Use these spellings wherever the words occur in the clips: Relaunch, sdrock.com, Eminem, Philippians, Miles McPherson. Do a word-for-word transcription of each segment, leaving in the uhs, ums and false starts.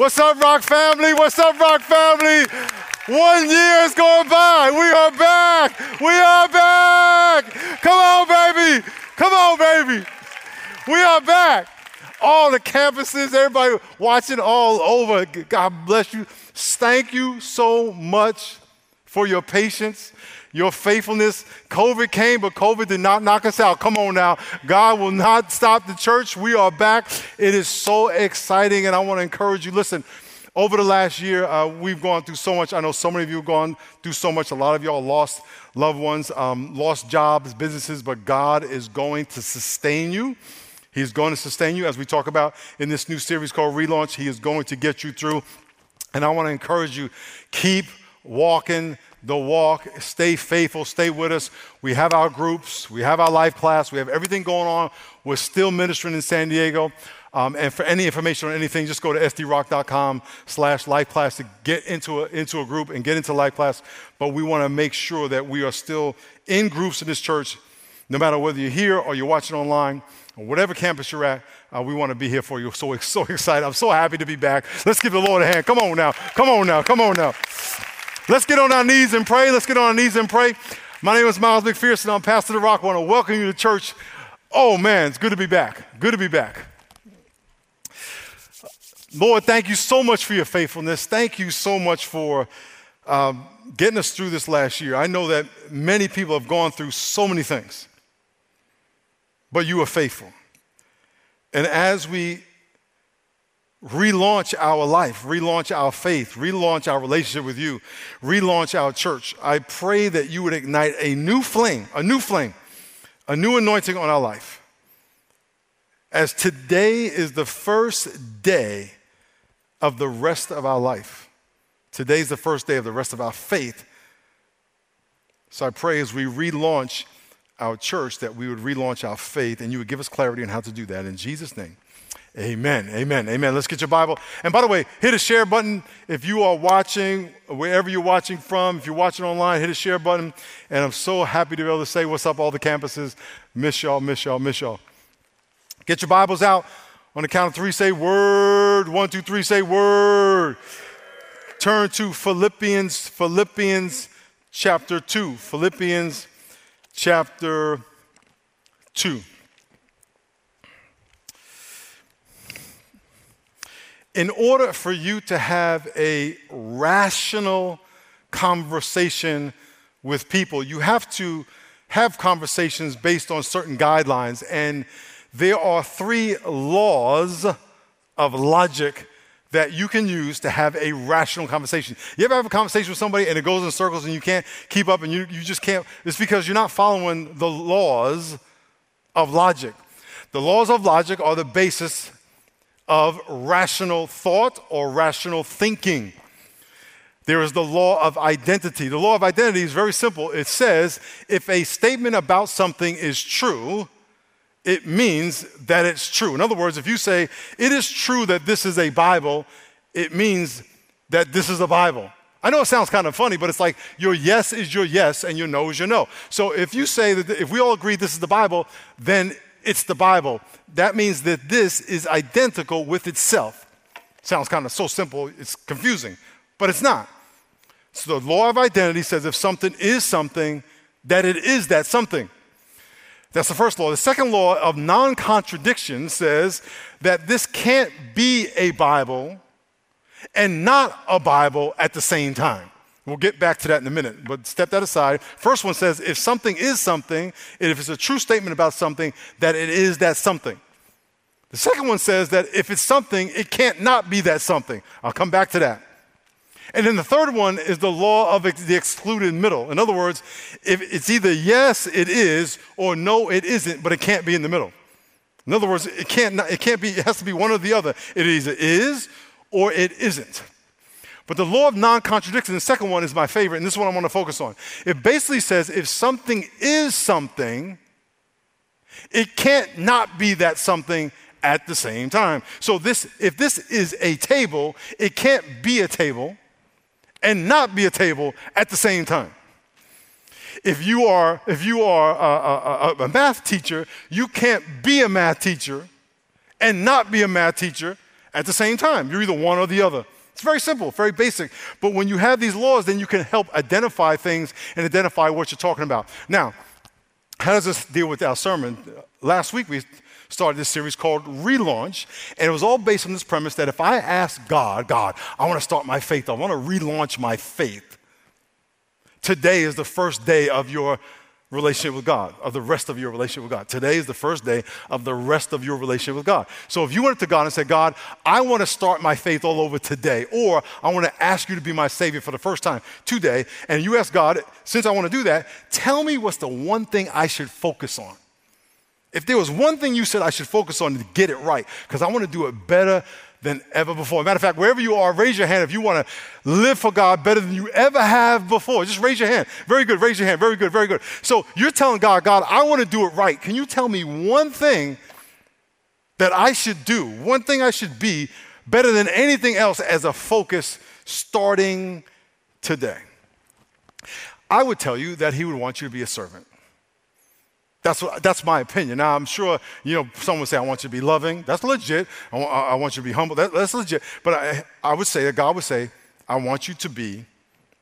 What's up, Rock family? What's up, Rock family? One year is going by. We are back. We are back. Come on, baby. Come on, baby. We are back. All the campuses, everybody watching all over, God bless you. Thank you so much for your patience, your faithfulness. COVID came, but COVID did not knock us out. Come on now. God will not stop the church. We are back. It is so exciting, and I want to encourage you. Listen, over the last year, uh, we've gone through so much. I know so many of you have gone through so much. A lot of y'all lost loved ones, um, lost jobs, businesses, but God is going to sustain you. He's going to sustain you, as we talk about in this new series called Relaunch. He is going to get you through. And I want to encourage you, keep walking the walk. Stay faithful. Stay with us. We have our groups. We have our life class. We have everything going on. We're still ministering in San Diego. Um, and for any information on anything, just go to sdrock.com slash life class to get into a, into a group and get into life class. But we want to make sure that we are still in groups in this church, no matter whether you're here or you're watching online. Whatever campus you're at, uh, we want to be here for you. So, so excited. I'm so happy to be back. Let's give the Lord a hand. Come on now. Come on now. Come on now. Let's get on our knees and pray. Let's get on our knees and pray. My name is Miles McPherson. I'm pastor of the Rock. I want to welcome you to church. Oh, man, it's good to be back. Good to be back. Lord, thank you so much for your faithfulness. Thank you so much for um, getting us through this last year. I know that many people have gone through so many things, but you are faithful. And as we relaunch our life, relaunch our faith, relaunch our relationship with you, relaunch our church, I pray that you would ignite a new flame, a new flame, a new anointing on our life. As today is the first day of the rest of our life. Today's the first day of the rest of our faith. So I pray as we relaunch our church that we would relaunch our faith, and you would give us clarity on how to do that. In Jesus' name, amen, amen, amen. Let's get your Bible. And by the way, hit a share button if you are watching, wherever you're watching from. If you're watching online, hit a share button. And I'm so happy to be able to say what's up all the campuses. Miss y'all, miss y'all, miss y'all. Get your Bibles out. On the count of three, say word. One, two, three, say word. Turn to Philippians, Philippians chapter two. Philippians Chapter two. In order for you to have a rational conversation with people, you have to have conversations based on certain guidelines. And there are three laws of logic that you can use to have a rational conversation. You ever have a conversation with somebody and it goes in circles and you can't keep up and you, you just can't? It's because you're not following the laws of logic. The laws of logic are the basis of rational thought or rational thinking. There is the law of identity. The law of identity is very simple. It says if a statement about something is true, it means that it's true. In other words, if you say, it is true that this is a Bible, it means that this is a Bible. I know it sounds kind of funny, but it's like your yes is your yes and your no is your no. So if you say that if we all agree this is the Bible, then it's the Bible. That means that this is identical with itself. Sounds kind of so simple, it's confusing, but it's not. So the law of identity says if something is something, that it is that something. That's the first law. The second law of non-contradiction says that this can't be a Bible and not a Bible at the same time. We'll get back to that in a minute, but step that aside. First one says if something is something, and if it's a true statement about something, that it is that something. The second one says that if it's something, it can't not be that something. I'll come back to that. And then the third one is the law of the excluded middle. In other words, if it's either yes, it is, or no, it isn't, but it can't be in the middle. In other words, it can't, it can't be, it has to be one or the other. It either is or it isn't. But the law of non-contradiction, the second one is my favorite, and this one I want to focus on. It basically says if something is something, it can't not be that something at the same time. So this, if this is a table, it can't be a table and not be a table at the same time. If you are, if you are a, a, a math teacher, you can't be a math teacher and not be a math teacher at the same time. You're either one or the other. It's very simple, very basic. But when you have these laws, then you can help identify things and identify what you're talking about. Now, how does this deal with our sermon? Last week we started this series called Relaunch, and it was all based on this premise that if I ask God, God, I want to start my faith, I want to relaunch my faith, today is the first day of your relationship with God, of the rest of your relationship with God. Today is the first day of the rest of your relationship with God. So if you went to God and said, God, I want to start my faith all over today, or I want to ask you to be my Savior for the first time today, and you ask God, since I want to do that, tell me what's the one thing I should focus on. If there was one thing you said I should focus on to get it right, because I want to do it better than ever before. Matter of fact, wherever you are, raise your hand if you want to live for God better than you ever have before. Just raise your hand. Very good, raise your hand. Very good, very good. So you're telling God, God, I want to do it right. Can you tell me one thing that I should do, one thing I should be better than anything else as a focus starting today? I would tell you that he would want you to be a servant. That's what, that's my opinion. Now, I'm sure, you know, someone would say, I want you to be loving. That's legit. I, w- I want you to be humble. That, that's legit. But I, I would say that God would say, I want you to be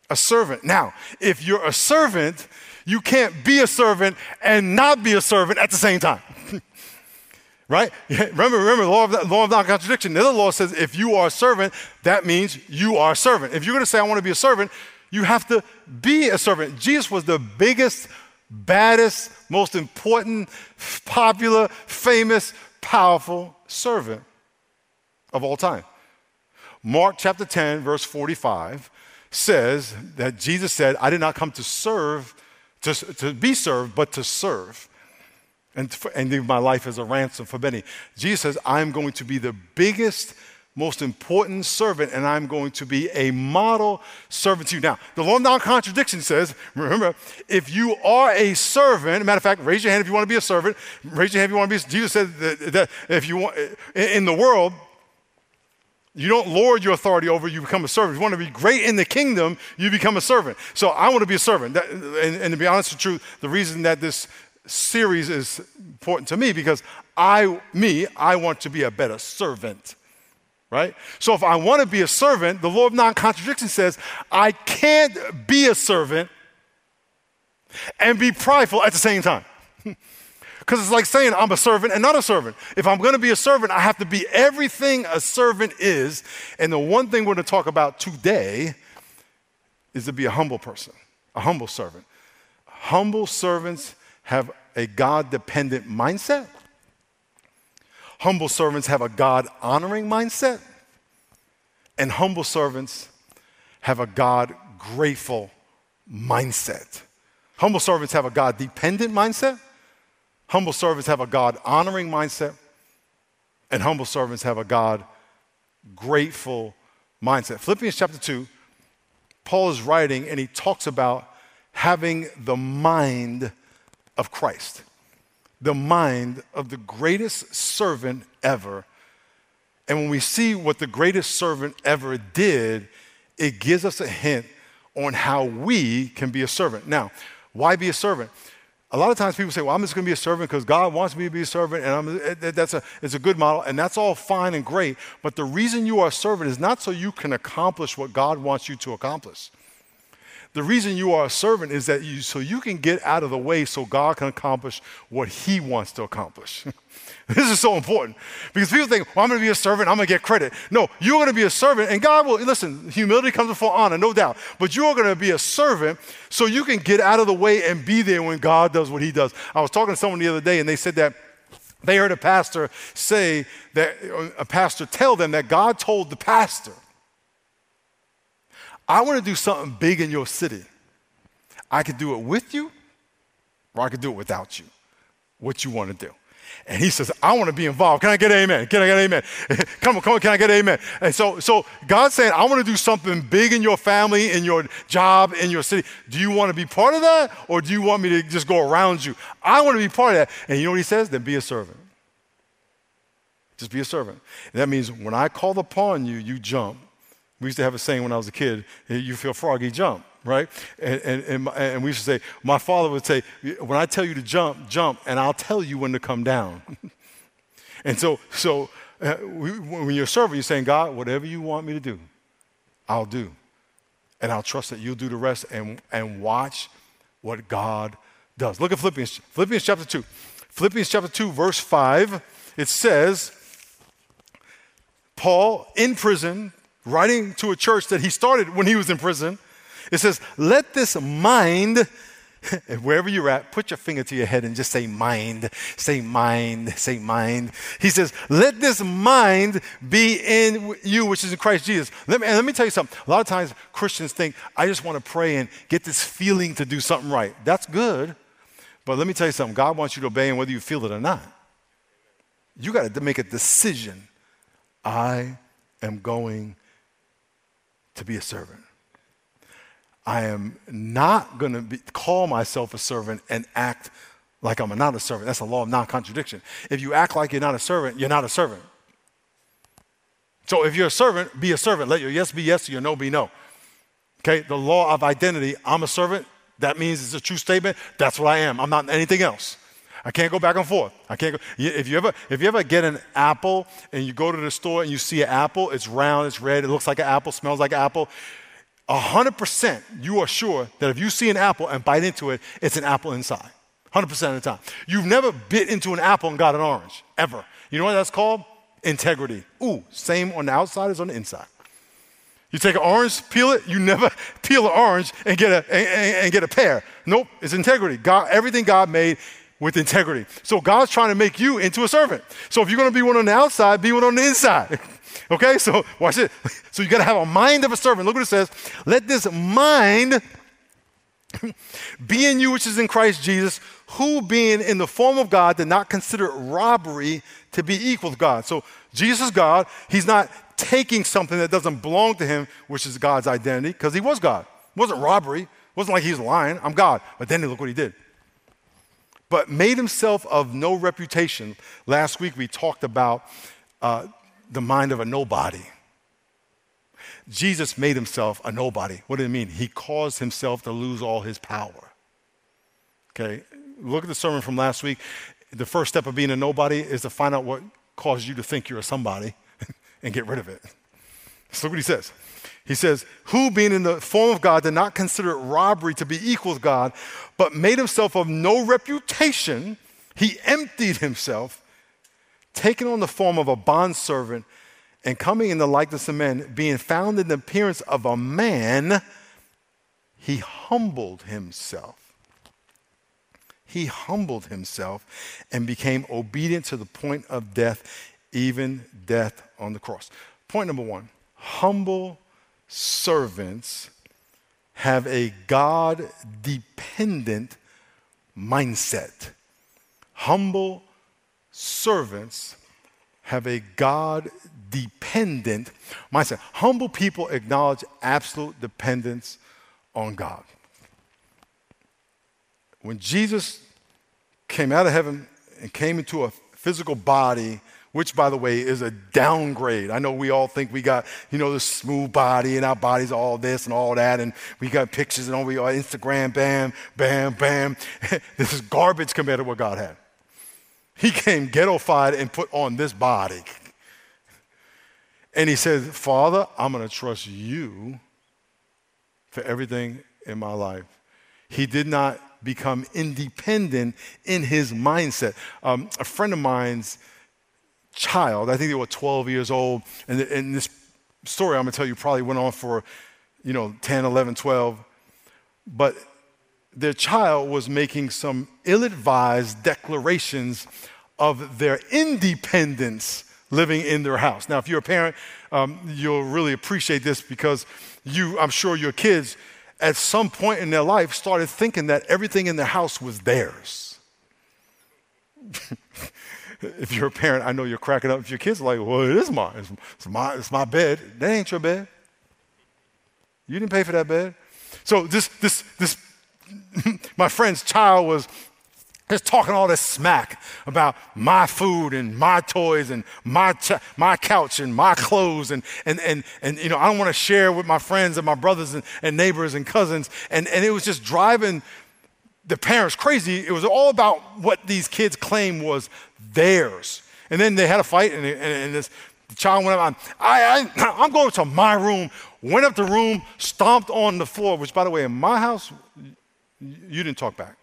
a servant. Now, if you're a servant, you can't be a servant and not be a servant at the same time. Right? Remember, remember, law of, law of non-contradiction. The other law says if you are a servant, that means you are a servant. If you're going to say, I want to be a servant, you have to be a servant. Jesus was the biggest, baddest, most important, popular, famous, powerful servant of all time. Mark chapter ten, verse forty-five says that Jesus said, I did not come to serve, to, to be served, but to serve and, and leave my life as a ransom for many. Jesus says, I'm going to be the biggest, most important servant, and I'm going to be a model servant to you. Now, the law of non-contradiction says, remember, if you are a servant, matter of fact, raise your hand if you want to be a servant, raise your hand if you want to be, Jesus said that, that if you want, in the world, you don't lord your authority over, you become a servant. If you want to be great in the kingdom, you become a servant. So I want to be a servant. That, and, and to be honest with you, the reason that this series is important to me, because I, me, I want to be a better servant. Right? So if I want to be a servant, the law of non-contradiction says I can't be a servant and be prideful at the same time. Because it's like saying I'm a servant and not a servant. If I'm going to be a servant, I have to be everything a servant is. And the one thing we're going to talk about today is to be a humble person, a humble servant. Humble servants have a God-dependent mindset. Humble servants have a God-honoring mindset, and humble servants have a God-grateful mindset. Humble servants have a God-dependent mindset, humble servants have a God-honoring mindset, and humble servants have a God-grateful mindset. Philippians chapter two, Paul is writing, and he talks about having the mind of Christ. The mind of the greatest servant ever. And when we see what the greatest servant ever did, it gives us a hint on how we can be a servant. Now, why be a servant? A lot of times people say, well, I'm just going to be a servant because God wants me to be a servant, and I'm, that's a, it's a good model, and that's all fine and great, but the reason you are a servant is not so you can accomplish what God wants you to accomplish. The reason you are a servant is that you, so you can get out of the way so God can accomplish what he wants to accomplish. This is so important because people think, well, I'm going to be a servant, I'm going to get credit. No, you're going to be a servant, and God will, listen, humility comes before honor, no doubt, but you're going to be a servant so you can get out of the way and be there when God does what he does. I was talking to someone the other day, and they said that they heard a pastor say that, a pastor tell them that God told the pastor, I want to do something big in your city. I could do it with you, or I could do it without you. What you want to do. And he says, I want to be involved. Can I get an amen? Can I get an amen? Come on, come on, can I get an amen? And so, so God's saying, I want to do something big in your family, in your job, in your city. Do you want to be part of that, or do you want me to just go around you? I want to be part of that. And you know what he says? Then be a servant. Just be a servant. And that means when I call upon you, you jump. We used to have a saying when I was a kid, you feel froggy, jump, right? And, and, and, and we used to say, my father would say, when I tell you to jump, jump, and I'll tell you when to come down. And so so Uh, we, when you're serving, you're saying, God, whatever you want me to do, I'll do. And I'll trust that you'll do the rest, and, and watch what God does. Look at Philippians, Philippians chapter two. Philippians chapter two, verse five, it says, Paul in prison, writing to a church that he started when he was in prison, it says, let this mind, and wherever you're at, put your finger to your head and just say mind, say mind, say mind. He says, let this mind be in you, which is in Christ Jesus. Let me, and let me tell you something. A lot of times Christians think, I just want to pray and get this feeling to do something right. That's good. But let me tell you something. God wants you to obey him whether you feel it or not. You got to make a decision. I am going to be a servant. I am not going to be, call myself a servant and act like I'm not a servant. That's a law of non-contradiction. If you act like you're not a servant, you're not a servant. So if you're a servant, be a servant. Let your yes be yes, your no be no. Okay, the law of identity, I'm a servant. That means it's a true statement. That's what I am. I'm not anything else. I can't go back and forth. I can't go. If you ever, if you ever get an apple and you go to the store and you see an apple, it's round, it's red, it looks like an apple, smells like an apple. one hundred percent you are sure that if you see an apple and bite into it, it's an apple inside, one hundred percent of the time. You've never bit into an apple and got an orange, ever. You know what that's called? Integrity. Ooh, same on the outside as on the inside. You take an orange, peel it, you never peel an orange and get a, and, and get a pear. Nope, it's integrity. God, everything God made with integrity. So God's trying to make you into a servant. So if you're going to be one on the outside, be one on the inside. Okay, so watch it. So you got to have a mind of a servant. Look what it says. Let this mind be in you, which is in Christ Jesus, who being in the form of God did not consider robbery to be equal to God. So Jesus is God. He's not taking something that doesn't belong to him, which is God's identity, because he was God. It wasn't robbery. It wasn't like he's lying. I'm God. But then look what he did. But made himself of no reputation. Last week we talked about uh, the mind of a nobody. Jesus made himself a nobody. What did it mean? He caused himself to lose all his power. Okay, look at the sermon from last week. The first step of being a nobody is to find out what caused you to think you're a somebody and get rid of it. So look what he says. He says, who being in the form of God did not consider it robbery to be equal to God, but made himself of no reputation. He emptied himself, taking on the form of a bondservant and coming in the likeness of men, being found in the appearance of a man, he humbled himself. He humbled himself and became obedient to the point of death, even death on the cross. Point number one, humble servants have a God-dependent mindset. Humble servants have a God-dependent mindset. Humble people acknowledge absolute dependence on God. When Jesus came out of heaven and came into a physical body, which, by the way, is a downgrade. I know we all think we got, you know, this smooth body and our body's all this and all that, and we got pictures and all we are Instagram, bam, bam, bam. This is garbage compared to what God had. He came ghettofied and put on this body. And he says, Father, I'm going to trust you for everything in my life. He did not become independent in his mindset. Um, a friend of mine's child, I think they were twelve years old, and, and this story I'm going to tell you probably went on for, you know, ten, eleven, twelve, but their child was making some ill-advised declarations of their independence living in their house. Now, if you're a parent, um, you'll really appreciate this because you, I'm sure your kids at some point in their life started thinking that everything in their house was theirs. If you're a parent, I know you're cracking up. If your kids are like, well, it is mine. It's, it's, my, it's my bed. That ain't your bed. You didn't pay for that bed. So this, this, this, my friend's child was just talking all this smack about my food and my toys and my t- my couch and my clothes and, and, and, and you know, I don't want to share with my friends and my brothers and, and neighbors and cousins. And, and it was just driving the parents crazy. It was all about what these kids claimed was theirs. And then they had a fight, and, and, and this child went up, I, I, I'm going to my room, went up the room, stomped on the floor, which, by the way, in my house, you didn't talk back.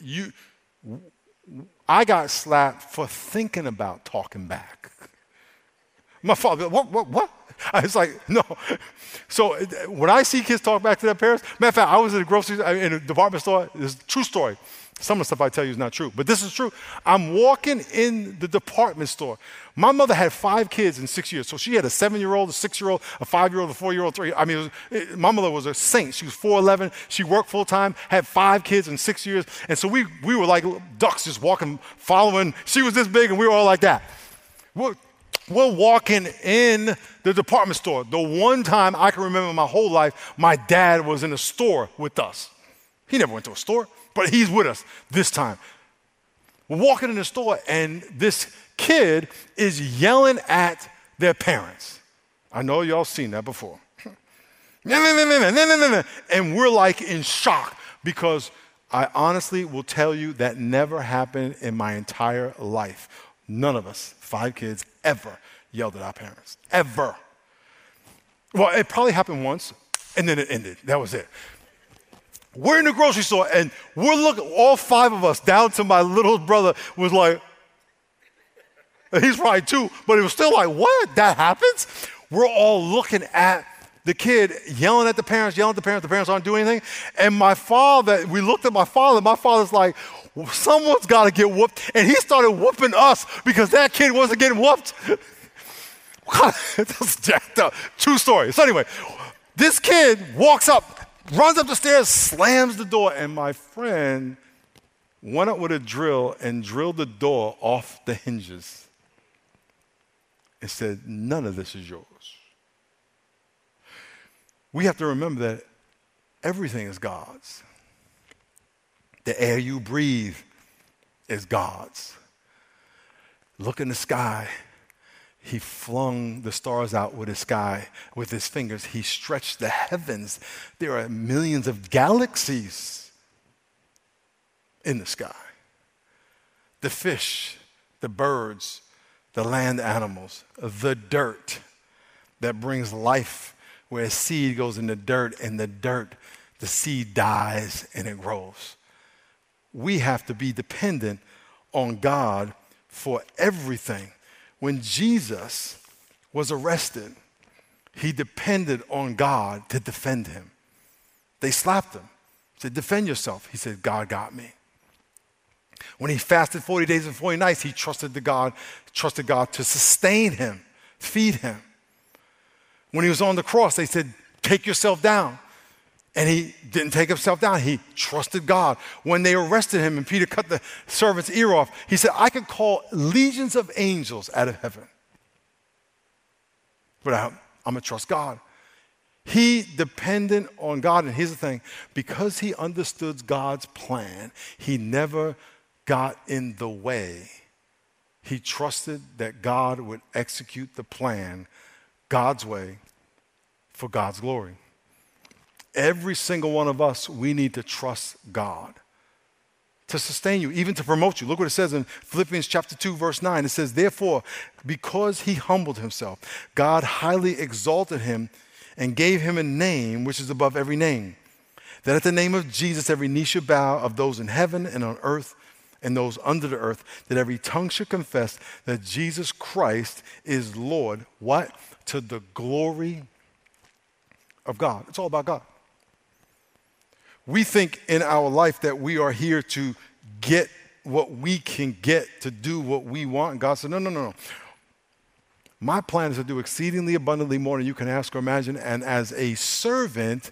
You, I got slapped for thinking about talking back. My father, what, what, what? I was like, no. So when I see kids talk back to their parents, matter of fact, I was at a grocery, in a department store. It's a true story. Some of the stuff I tell you is not true, but this is true. I'm walking in the department store. My mother had five kids in six years. So she had a seven-year-old, a six-year-old, a five-year-old, a four-year-old, three. I mean, it was, it, my mother was a saint. She was four eleven. She worked full-time, had five kids in six years. And so we, we were like ducks just walking, following. She was this big, and we were all like that. We're, We're walking in the department store. The one time I can remember my whole life, my dad was in a store with us. He never went to a store, but he's with us this time. We're walking in the store, and this kid is yelling at their parents. I know y'all seen that before. And we're like in shock because I honestly will tell you that never happened in my entire life. None of us, five kids, ever yelled at our parents, ever. Well, it probably happened once, and then it ended. That was it. We're in the grocery store, and we're looking, all five of us, down to my little brother, was like, he's right too, but it was still like, what, that happens? We're all looking at the kid, yelling at the parents, yelling at the parents, the parents aren't doing anything, and my father, we looked at my father, my father's like, someone's got to get whooped. And he started whooping us because that kid wasn't getting whooped. That's jacked up. True story. So anyway, this kid walks up, runs up the stairs, slams the door, and my friend went up with a drill and drilled the door off the hinges and said, none of this is yours. We have to remember that everything is God's. The air you breathe is God's. Look in the sky. He flung the stars out with his sky, with his fingers. He stretched the heavens. There are millions of galaxies in the sky. The fish, the birds, the land animals, the dirt that brings life, where a seed goes in the dirt, and the dirt, the seed dies and it grows. We have to be dependent on God for everything. When Jesus was arrested, he depended on God to defend him. They slapped him. He said, defend yourself. He said, God got me. When he fasted forty days and forty nights, he trusted the God, trusted God to sustain him, feed him. When he was on the cross, they said, take yourself down. And he didn't take himself down. He trusted God. When they arrested him and Peter cut the servant's ear off, he said, I could call legions of angels out of heaven, but I'm, I'm going to trust God. He depended on God. And here's the thing, because he understood God's plan, he never got in the way. He trusted that God would execute the plan God's way for God's glory. Every single one of us, we need to trust God to sustain you, even to promote you. Look what it says in Philippians chapter two, verse nine. It says, therefore, because he humbled himself, God highly exalted him and gave him a name which is above every name, that at the name of Jesus, every knee should bow, of those in heaven and on earth and those under the earth, that every tongue should confess that Jesus Christ is Lord. What? To the glory of God. It's all about God. We think in our life that we are here to get what we can get, to do what we want. And God said, no, no, no, no. My plan is to do exceedingly abundantly more than you can ask or imagine. And as a servant,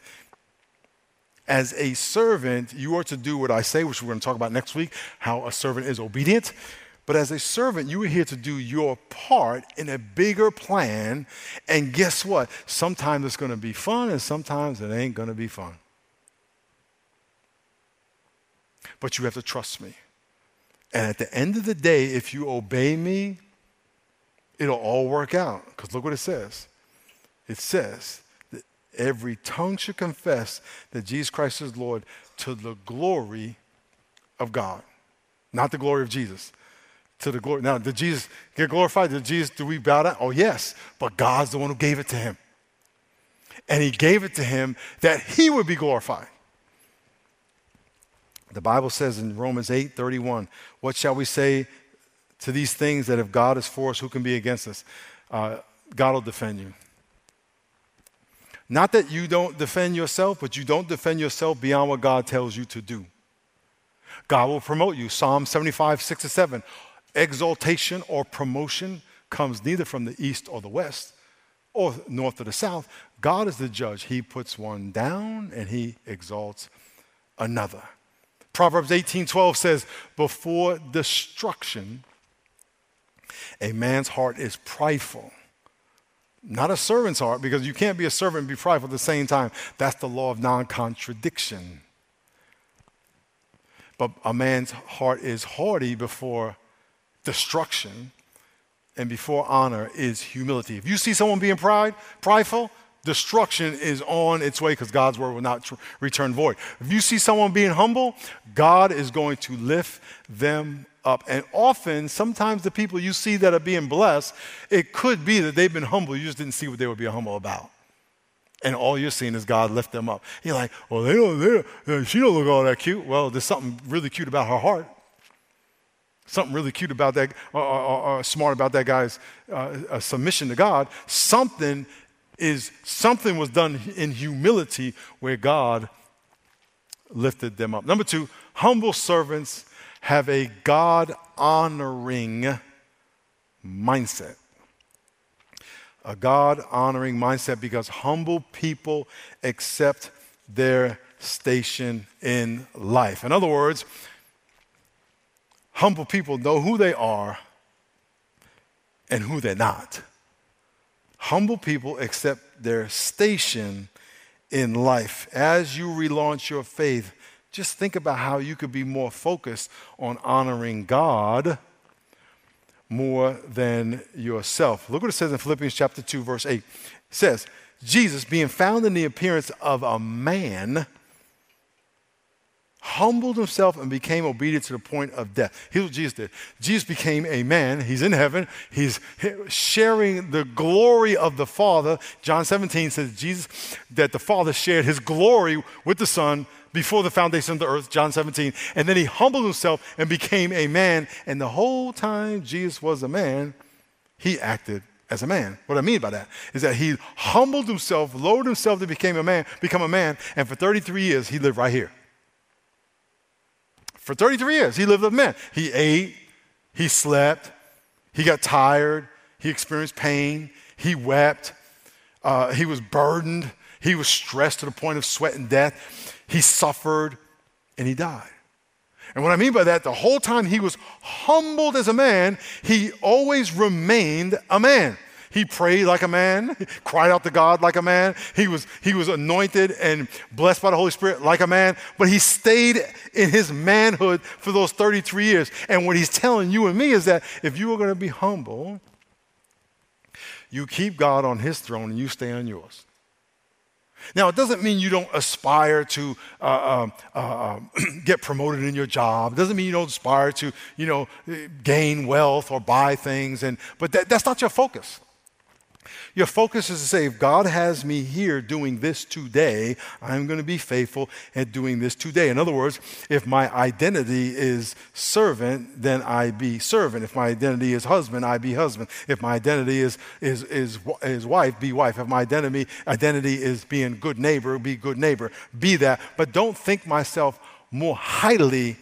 as a servant, you are to do what I say, which we're going to talk about next week, how a servant is obedient. But as a servant, you are here to do your part in a bigger plan. And guess what? Sometimes it's going to be fun, and sometimes it ain't going to be fun. But you have to trust me. And at the end of the day, if you obey me, it'll all work out. Because look what it says. It says that every tongue should confess that Jesus Christ is Lord, to the glory of God. Not the glory of Jesus. to the glory. Now, did Jesus get glorified? Did Jesus, do we bow down? Oh, yes. But God's the one who gave it to him. And he gave it to him that he would be glorified. The Bible says in Romans eight thirty-one, what shall we say to these things, that if God is for us, who can be against us? Uh, God will defend you. Not that you don't defend yourself, but you don't defend yourself beyond what God tells you to do. God will promote you. Psalm seventy-five, six to seven. Exaltation or promotion comes neither from the east or the west or north or the south. God is the judge. He puts one down and he exalts another. Proverbs eighteen, twelve says, before destruction, a man's heart is prideful. Not a servant's heart, because you can't be a servant and be prideful at the same time. That's the law of non-contradiction. But a man's heart is haughty before destruction, and before honor is humility. If you see someone being pride, prideful, destruction is on its way, because God's word will not tr- return void. If you see someone being humble, God is going to lift them up. And often, sometimes the people you see that are being blessed, it could be that they've been humble. You just didn't see what they would be humble about. And all you're seeing is God lift them up. You're like, well, they don't, they don't, she don't look all that cute. Well, there's something really cute about her heart. Something really cute about that, or, or, or smart about that guy's uh, submission to God. Something is, something was done in humility where God lifted them up. Number two, humble servants have a God-honoring mindset. A God-honoring mindset, because humble people accept their station in life. In other words, humble people know who they are and who they're not. Humble people accept their station in life. As you relaunch your faith, just think about how you could be more focused on honoring God more than yourself. Look what it says in Philippians chapter two, verse eight. It says, Jesus, being found in the appearance of a man, humbled himself and became obedient to the point of death. Here's what Jesus did. Jesus became a man. He's in heaven. He's sharing the glory of the Father. John seventeen says Jesus, that the Father shared his glory with the Son before the foundation of the earth, John seventeen. And then he humbled himself and became a man. And the whole time Jesus was a man, he acted as a man. What I mean by that is that he humbled himself, lowered himself to become a man, become a man, and for thirty-three years he lived right here. For thirty-three years he lived with men. He ate, he slept, he got tired, he experienced pain, he wept, uh, he was burdened, he was stressed to the point of sweat and death. He suffered and he died. And what I mean by that, the whole time he was humbled as a man, he always remained a man. He prayed like a man, cried out to God like a man. He was, he was anointed and blessed by the Holy Spirit like a man, but he stayed in his manhood for those thirty-three years. And what he's telling you and me is that if you are going to be humble, you keep God on his throne and you stay on yours. Now, it doesn't mean you don't aspire to uh, uh, uh, get promoted in your job. It doesn't mean you don't aspire to, you know, gain wealth or buy things. And But that, that's not your focus. Your focus is to say, if God has me here doing this today, I'm going to be faithful at doing this today. In other words, if my identity is servant, then I be servant. If my identity is husband, I be husband. If my identity is is is, is wife, be wife. If my identity, identity is being good neighbor, be good neighbor. Be that. But don't think myself more highly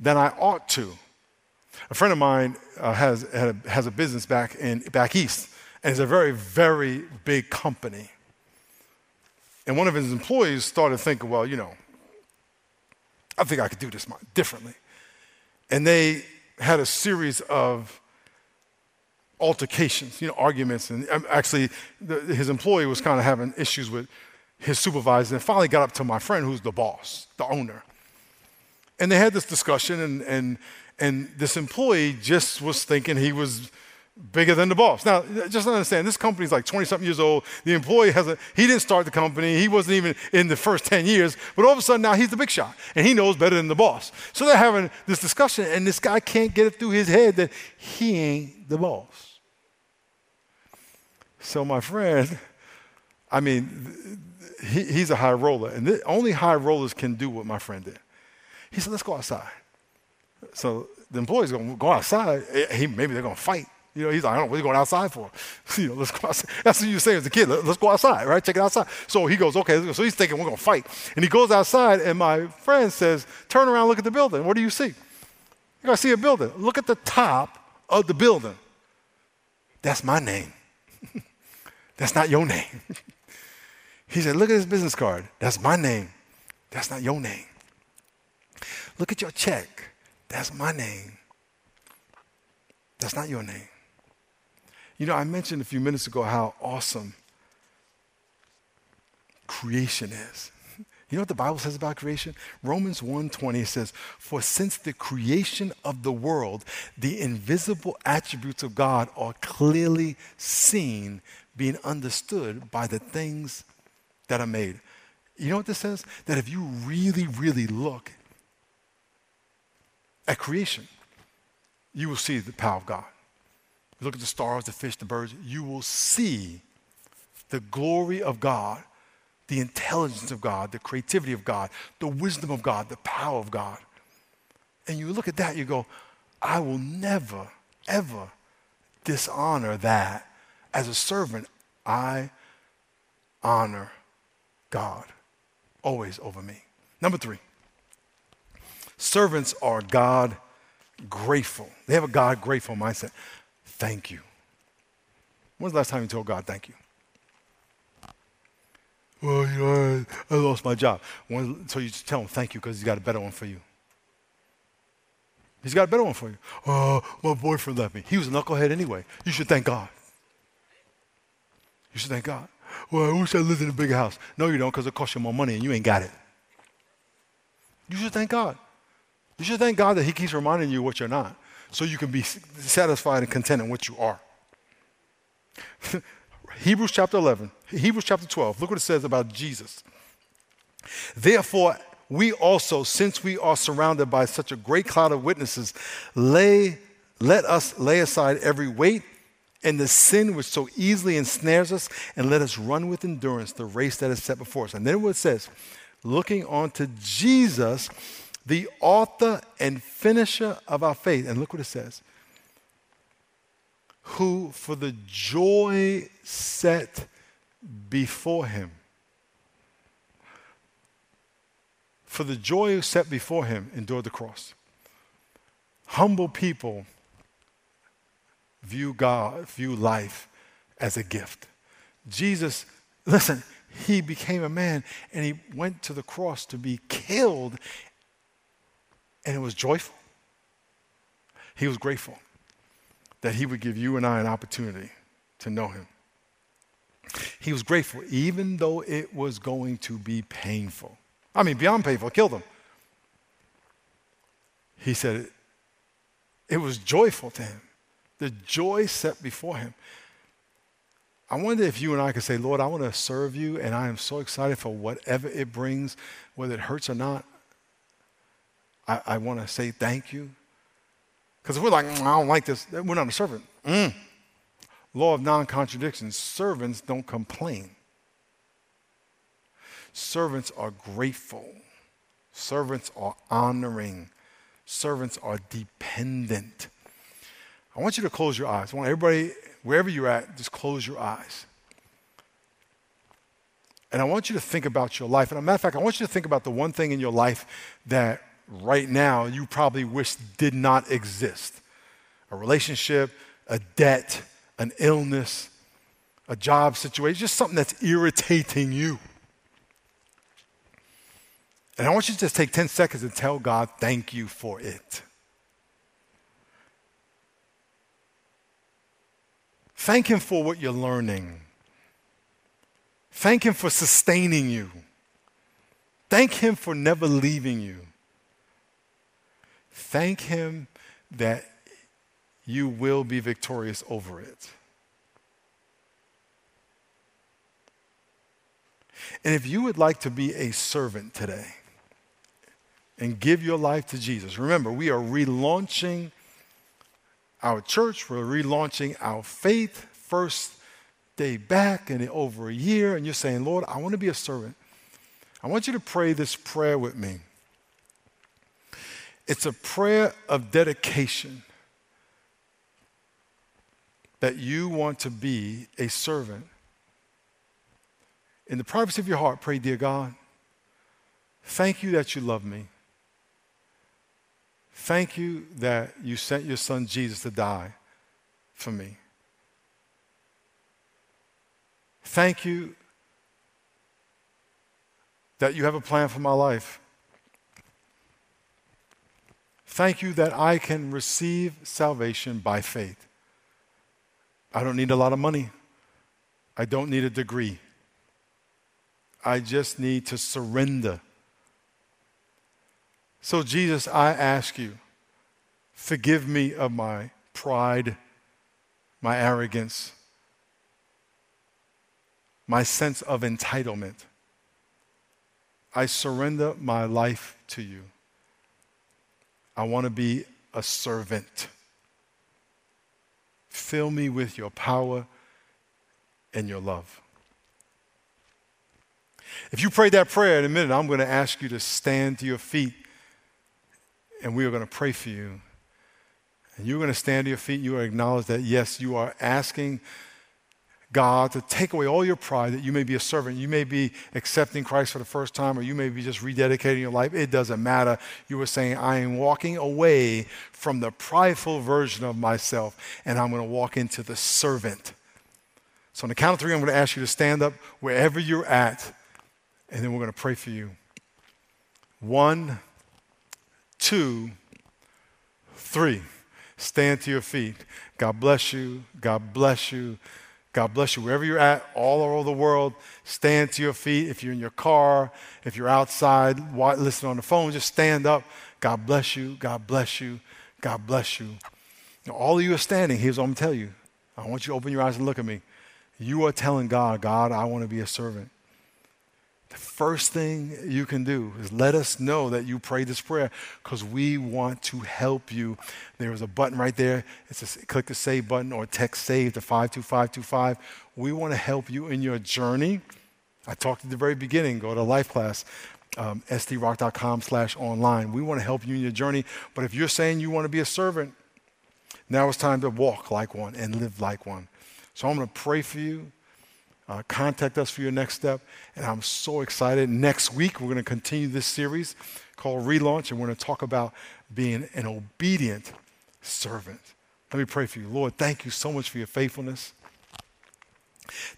than I ought to. A friend of mine uh, has, has a business back in back east. And it's a very, very big company. And one of his employees started thinking, well, you know, I think I could do this differently. And they had a series of altercations, you know, arguments. And actually, the, his employee was kind of having issues with his supervisor. And finally got up to my friend, who's the boss, the owner. And they had this discussion, and and, and this employee just was thinking he was bigger than the boss. Now, just understand, this company's like twenty-something years old. The employee hasn't, he didn't start the company. He wasn't even in the first ten years. But all of a sudden, now he's the big shot, and he knows better than the boss. So they're having this discussion, and this guy can't get it through his head that he ain't the boss. So my friend, I mean, he, he's a high roller, and the, only high rollers can do what my friend did. He said, let's go outside. So the employee's going to go outside. He, maybe they're going to fight. You know, he's like, I don't know, what are you going outside for? You know, let's go outside. That's what you say as a kid. Let's go outside, right? Check it outside. So he goes, okay. So he's thinking we're going to fight. And he goes outside, and my friend says, turn around, look at the building. What do you see? You're going to see a building. Look at the top of the building. That's my name. That's not your name. He said, look at this business card. That's my name. That's not your name. Look at your check. That's my name. That's not your name. You know, I mentioned a few minutes ago how awesome creation is. You know what the Bible says about creation? Romans one twenty says, for since the creation of the world, the invisible attributes of God are clearly seen, being understood by the things that are made. You know what this says? That if you really, really look at creation, you will see the power of God. Look at the stars, the fish, the birds. You will see the glory of God, the intelligence of God, the creativity of God, the wisdom of God, the power of God. And you look at that, you go, I will never, ever dishonor that. As a servant, I honor God always over me. Number three, servants are God grateful. They have a God grateful mindset. Thank you. When's the last time you told God thank you? Well, you know, I lost my job. When, so you just tell him thank you because he's got a better one for you. He's got a better one for you. Oh, my boyfriend left me. He was a knucklehead anyway. You should thank God. You should thank God. Well, I wish I lived in a bigger house. No, you don't, because it costs you more money and you ain't got it. You should thank God. You should thank God that he keeps reminding you what you're not, so you can be satisfied and content in what you are. Hebrews chapter eleven, Hebrews chapter twelve, look what it says about Jesus. Therefore, we also, since we are surrounded by such a great cloud of witnesses, lay, let us lay aside every weight and the sin which so easily ensnares us, and let us run with endurance the race that is set before us. And then what it says, looking on to Jesus, the author and finisher of our faith. And look what it says. Who for the joy set before him. For the joy set before him endured the cross. Humble people view God, view life as a gift. Jesus, listen, he became a man and he went to the cross to be killed. And it was joyful. He was grateful that he would give you and I an opportunity to know him. He was grateful, even though it was going to be painful. I mean, beyond painful, killed him. He said it, it was joyful to him. The joy set before him. I wonder if you and I could say, Lord, I want to serve you, and I am so excited for whatever it brings, whether it hurts or not. I, I want to say thank you. Because if we're like, mm, I don't like this, we're not a servant. Mm. Law of non-contradiction, servants don't complain. Servants are grateful. Servants are honoring. Servants are dependent. I want you to close your eyes. I want everybody, wherever you're at, just close your eyes. And I want you to think about your life. And as a matter of fact, I want you to think about the one thing in your life that right now you probably wish did not exist. A relationship, a debt, an illness, a job situation, just something that's irritating you. And I want you to just take ten seconds and tell God, thank you for it. Thank him for what you're learning. Thank him for sustaining you. Thank him for never leaving you. Thank him that you will be victorious over it. And if you would like to be a servant today and give your life to Jesus, remember, we are relaunching our church, we're relaunching our faith, first day back and over a year, and you're saying, Lord, I want to be a servant. I want you to pray this prayer with me. It's a prayer of dedication that you want to be a servant. In the privacy of your heart, pray, dear God, thank you that you love me. Thank you that you sent your son Jesus to die for me. Thank you that you have a plan for my life. Thank you that I can receive salvation by faith. I don't need a lot of money. I don't need a degree. I just need to surrender. So Jesus, I ask you, forgive me of my pride, my arrogance, my sense of entitlement. I surrender my life to you. I want to be a servant. Fill me with your power and your love. If you prayed that prayer, in a minute, I'm going to ask you to stand to your feet, and we are going to pray for you. And you're going to stand to your feet, and you are acknowledge that, yes, you are asking God to take away all your pride, that you may be a servant. You may be accepting Christ for the first time, or you may be just rededicating your life. It doesn't matter. You were saying, I am walking away from the prideful version of myself, and I'm going to walk into the servant. So on the count of three, I'm going to ask you to stand up wherever you're at, and then we're going to pray for you. One, two, three. Stand to your feet. God bless you. God bless you. God bless you. Wherever you're at, all over the world, stand to your feet. If you're in your car, if you're outside, listening on the phone, just stand up. God bless you. God bless you. God bless you. Now, all of you are standing. Here's what I'm going to tell you. I want you to open your eyes and look at me. You are telling God, God, I want to be a servant. The first thing you can do is let us know that you prayed this prayer, because we want to help you. There is a button right there. It's a click the save button or text save to five two five two five. We want to help you in your journey. I talked at the very beginning. Go to Life Class, um, sdrock.com slash online. We want to help you in your journey. But if you're saying you want to be a servant, now it's time to walk like one and live like one. So I'm going to pray for you. Uh, contact us for your next step. And I'm so excited. Next week, we're going to continue this series called Relaunch, and we're going to talk about being an obedient servant. Let me pray for you. Lord, thank you so much for your faithfulness.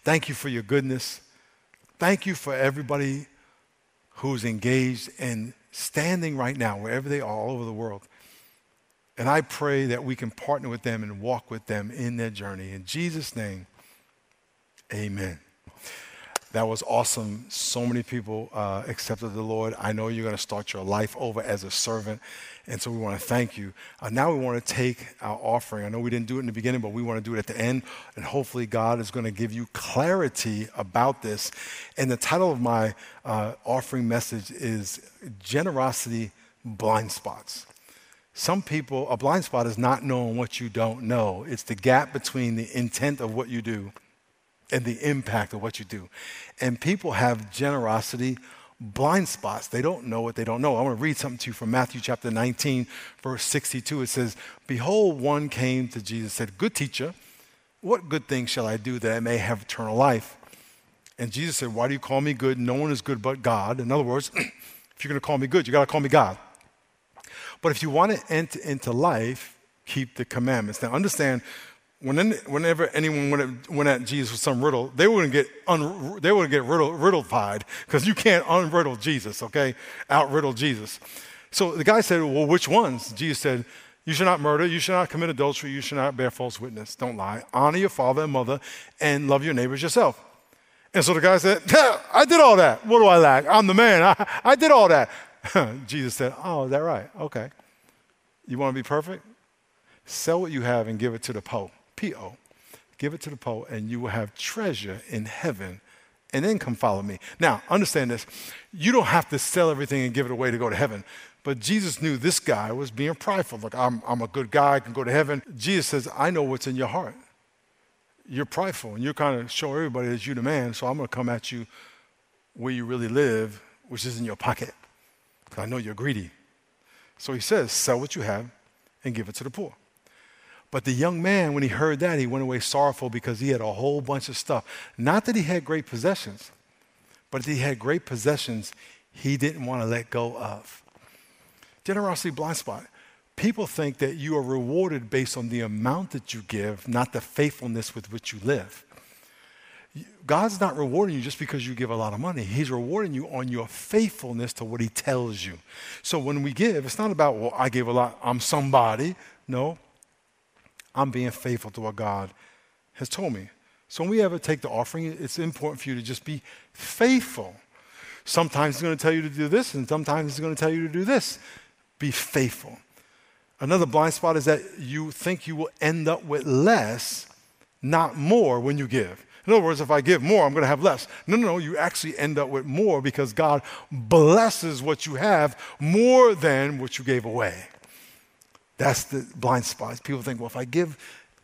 Thank you for your goodness. Thank you for everybody who's engaged and standing right now, wherever they are, all over the world. And I pray that we can partner with them and walk with them in their journey. In Jesus' name, amen. That was awesome. So many people uh, accepted the Lord. I know you're going to start your life over as a servant, and so we want to thank you. Uh, now we want to take our offering. I know we didn't do it in the beginning, but we want to do it at the end, and hopefully God is going to give you clarity about this. And the title of my uh, offering message is Generosity Blind Spots. Some people, a blind spot is not knowing what you don't know. It's the gap between the intent of what you do and the impact of what you do. And people have generosity blind spots. They don't know what they don't know. I want to read something to you from Matthew chapter nineteen, verse sixty-two. It says, behold, one came to Jesus and said, good teacher, what good thing shall I do that I may have eternal life? And Jesus said, why do you call me good? No one is good but God. In other words, if you're going to call me good, you got to call me God. But if you want to enter into life, keep the commandments. Now understand, whenever anyone went at, went at Jesus with some riddle, they wouldn't get un, they wouldn't get riddle, riddle-fied, because you can't unriddle Jesus, okay? Out-riddle Jesus. So the guy said, well, which ones? Jesus said, you should not murder, you should not commit adultery, you should not bear false witness. Don't lie. Honor your father and mother, and love your neighbors yourself. And so the guy said, I did all that. What do I lack? I'm the man. I, I did all that. Jesus said, oh, is that right? Okay. You want to be perfect? Sell what you have and give it to the poor. P O Give it to the poor, and you will have treasure in heaven. And then come follow me. Now, understand this. You don't have to sell everything and give it away to go to heaven. But Jesus knew this guy was being prideful. Like, I'm, I'm a good guy. I can go to heaven. Jesus says, I know what's in your heart. You're prideful, and you're kind of showing everybody that you're the man, so I'm going to come at you where you really live, which is in your pocket, because I know you're greedy. So he says, sell what you have and give it to the poor. But the young man, when he heard that, he went away sorrowful because he had a whole bunch of stuff. Not that he had great possessions, but that he had great possessions he didn't want to let go of. Generosity blind spot. People think that you are rewarded based on the amount that you give, not the faithfulness with which you live. God's not rewarding you just because you give a lot of money. He's rewarding you on your faithfulness to what he tells you. So when we give, it's not about, well, I gave a lot, I'm somebody. No. I'm being faithful to what God has told me. So when we ever take the offering, it's important for you to just be faithful. Sometimes it's going to tell you to do this, and sometimes it's going to tell you to do this. Be faithful. Another blind spot is that you think you will end up with less, not more, when you give. In other words, if I give more, I'm going to have less. No, no, no, you actually end up with more because God blesses what you have more than what you gave away. That's the blind spots. People think, well, if I give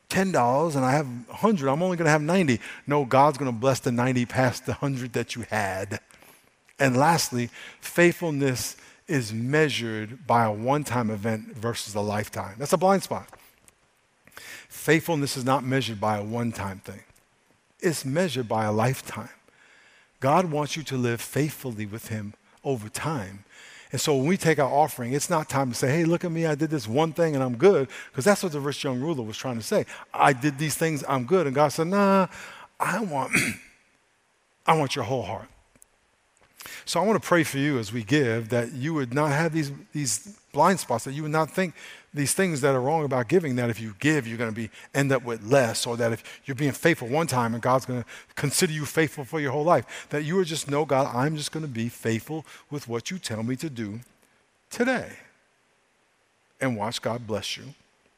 ten dollars and I have one hundred, I'm only going to have ninety. No, God's going to bless the ninety past the one hundred that you had. And lastly, faithfulness is measured by a one-time event versus a lifetime. That's a blind spot. Faithfulness is not measured by a one-time thing. It's measured by a lifetime. God wants you to live faithfully with him over time. And so when we take our offering, it's not time to say, hey, look at me, I did this one thing and I'm good. Because that's what the rich young ruler was trying to say. I did these things, I'm good. And God said, nah, I want, I want your whole heart. So I want to pray for you as we give that you would not have these, these blind spots, that you would not think these things that are wrong about giving, that if you give, you're going to be end up with less, or that if you're being faithful one time and God's going to consider you faithful for your whole life, that you would just know, God, I'm just going to be faithful with what you tell me to do today. And watch God bless you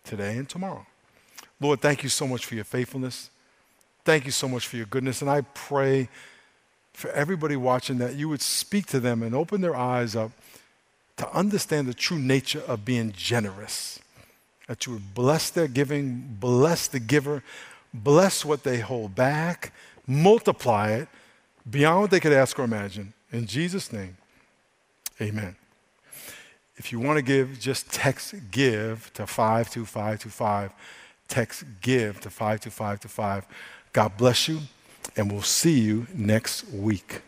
today and tomorrow. Lord, thank you so much for your faithfulness. Thank you so much for your goodness. And I pray for everybody watching that you would speak to them and open their eyes up to understand the true nature of being generous, that you would bless their giving, bless the giver, bless what they hold back, multiply it beyond what they could ask or imagine. In Jesus' name, amen. If you want to give, just text GIVE to five two five two five. Text GIVE to five two five two five. God bless you. And we'll see you next week.